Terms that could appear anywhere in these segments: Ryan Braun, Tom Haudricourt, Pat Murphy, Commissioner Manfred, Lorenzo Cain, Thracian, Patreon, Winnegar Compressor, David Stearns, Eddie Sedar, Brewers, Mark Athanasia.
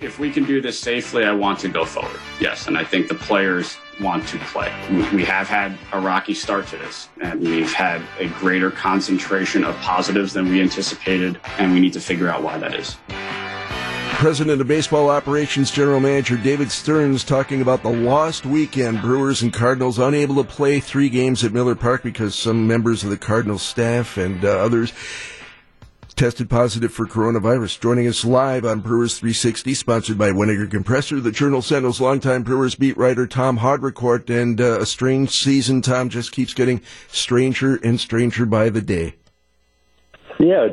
If we can do this safely, I want to go forward. Yes, and I think the players want to play. We have had a rocky start to this, and we've had a greater concentration of positives than we anticipated, and we need to figure out why that is. President of Baseball Operations General Manager David Stearns talking about the lost weekend. Brewers and Cardinals unable to play 3 games at Miller Park because some members of the Cardinals staff and others tested positive for coronavirus. Joining us live on Brewers 360, sponsored by Winnegar Compressor, the Journal Sentinel's longtime Brewers beat writer Tom Haudricourt. And a strange season, Tom, just keeps getting stranger and stranger by the day. Yeah,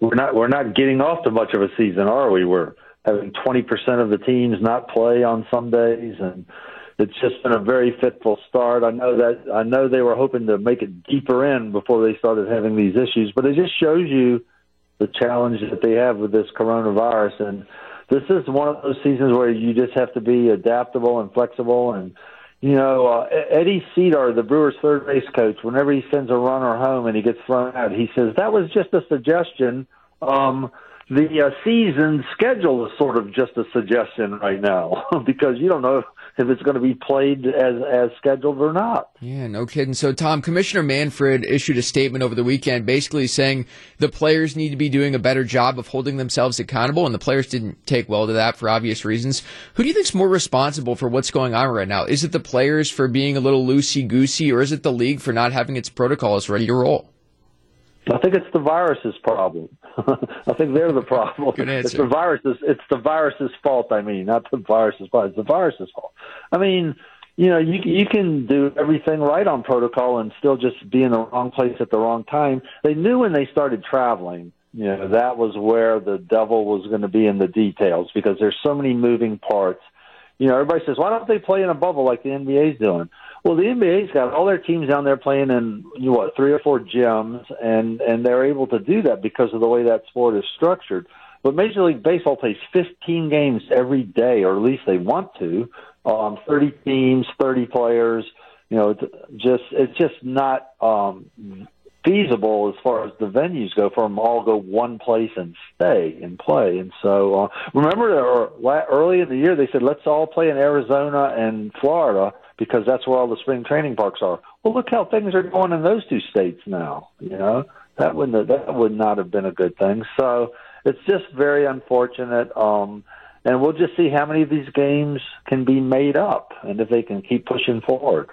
we're not getting off to much of a season, are we? We're having 20% of the teams not play on some days, and it's just been a very fitful start. I know they were hoping to make it deeper in before they started having these issues, but it just shows you the challenge that they have with this coronavirus. And this is one of those seasons where you just have to be adaptable and flexible. And, you know, Eddie Sedar, the Brewers' third base coach, whenever he sends a runner home and he gets thrown out, he says, that was just a suggestion. The season schedule is sort of just a suggestion right now because you don't know if it's going to be played as scheduled or not. Yeah, no kidding. So, Tom, Commissioner Manfred issued a statement over the weekend basically saying the players need to be doing a better job of holding themselves accountable, and the players didn't take well to that for obvious reasons. Who do you think's more responsible for what's going on right now? Is it the players for being a little loosey-goosey, or is it the league for not having its protocols ready to roll? I think it's the virus's problem. I think they're the problem. Good answer. It's the virus's fault. I mean, not the virus's fault. It's the virus's fault. I mean, you know, you can do everything right on protocol and still just be in the wrong place at the wrong time. They knew when they started traveling, you know, that was where the devil was going to be in the details because there's so many moving parts. You know, everybody says, why don't they play in a bubble like the NBA's doing? Well, the NBA's got all their teams down there playing in, 3 or 4 gyms, and they're able to do that because of the way that sport is structured. But Major League Baseball plays 15 games every day, or at least they want to, 30 teams, 30 players. You know, it's just not feasible as far as the venues go for them to all go one place and stay and play. And so remember early in the year they said, let's all play in Arizona and Florida because that's where all the spring training parks are. Well, look how things are going in those 2 states now. You know, that would not have been a good thing. So it's just very unfortunate. And we'll just see how many of these games can be made up and if they can keep pushing forward.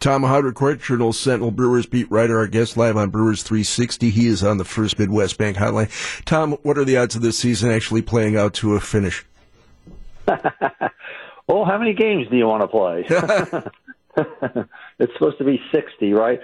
Tom Haudricourt, Journal Sentinel Brewers beat writer, our guest live on Brewers 360. He is on the First Midwest Bank Hotline. Tom, what are the odds of this season actually playing out to a finish? Well, how many games do you want to play? It's supposed to be 60, right?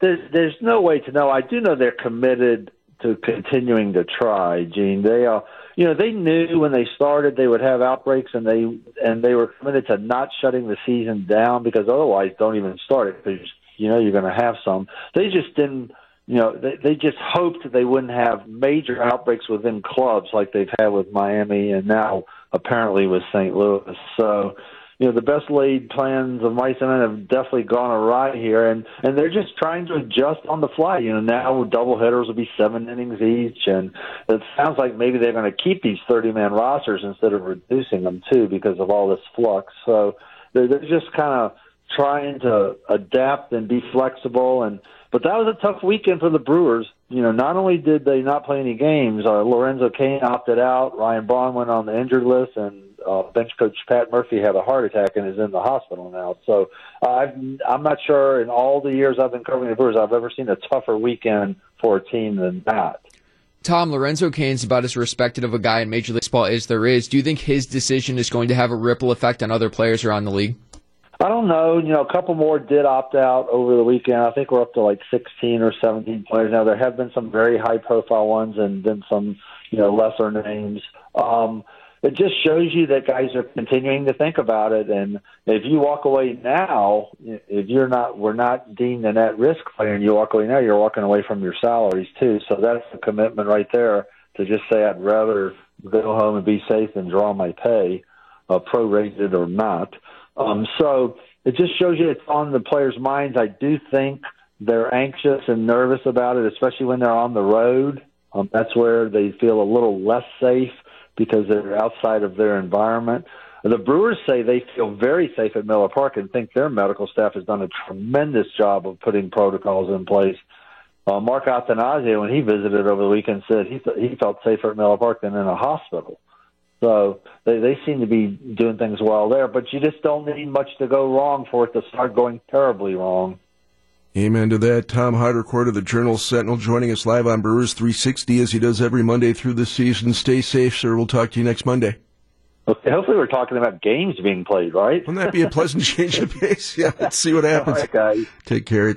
There's no way to know. I do know they're committed to continuing to try, Gene. They knew when they started they would have outbreaks, and they were committed to not shutting the season down because otherwise don't even start it because you're going to have some. They just didn't. They just hoped they wouldn't have major outbreaks within clubs like they've had with Miami and now apparently with St. Louis. So, the best-laid plans of mice and men have definitely gone awry here, and they're just trying to adjust on the fly. Now doubleheaders will be 7 innings each, and it sounds like maybe they're going to keep these 30-man rosters instead of reducing them, too, because of all this flux. So they're just kind of trying to adapt and be flexible. But that was a tough weekend for the Brewers. Not only did they not play any games, Lorenzo Cain opted out, Ryan Braun went on the injured list, and bench coach Pat Murphy had a heart attack and is in the hospital now. So I'm not sure in all the years I've been covering the Brewers I've ever seen a tougher weekend for a team than that. Tom, Lorenzo Cain's about as respected of a guy in Major League Baseball as there is. Do you think his decision is going to have a ripple effect on other players around the league? I don't know. A couple more did opt out over the weekend. I think we're up to like 16 or 17 players now. There have been some very high-profile ones and then some, lesser names. It just shows you that guys are continuing to think about it. And if you walk away now, we're not deemed an at-risk player, and you walk away now, you're walking away from your salaries too. So that's the commitment right there to just say I'd rather go home and be safe than draw my pay, prorated or not. So it just shows you it's on the players' minds. I do think they're anxious and nervous about it, especially when they're on the road. That's where they feel a little less safe because they're outside of their environment. The Brewers say they feel very safe at Miller Park and think their medical staff has done a tremendous job of putting protocols in place. Mark Athanasia, when he visited over the weekend, said he felt safer at Miller Park than in a hospital. So they seem to be doing things well there, but you just don't need much to go wrong for it to start going terribly wrong. Amen to that. Tom Haudricourt of the Journal Sentinel joining us live on Brewers 360 as he does every Monday through the season. Stay safe, sir. We'll talk to you next Monday. Okay, hopefully we're talking about games being played, right? Wouldn't that be a pleasant change of pace? Yeah, let's see what happens. All right, guys. Take care.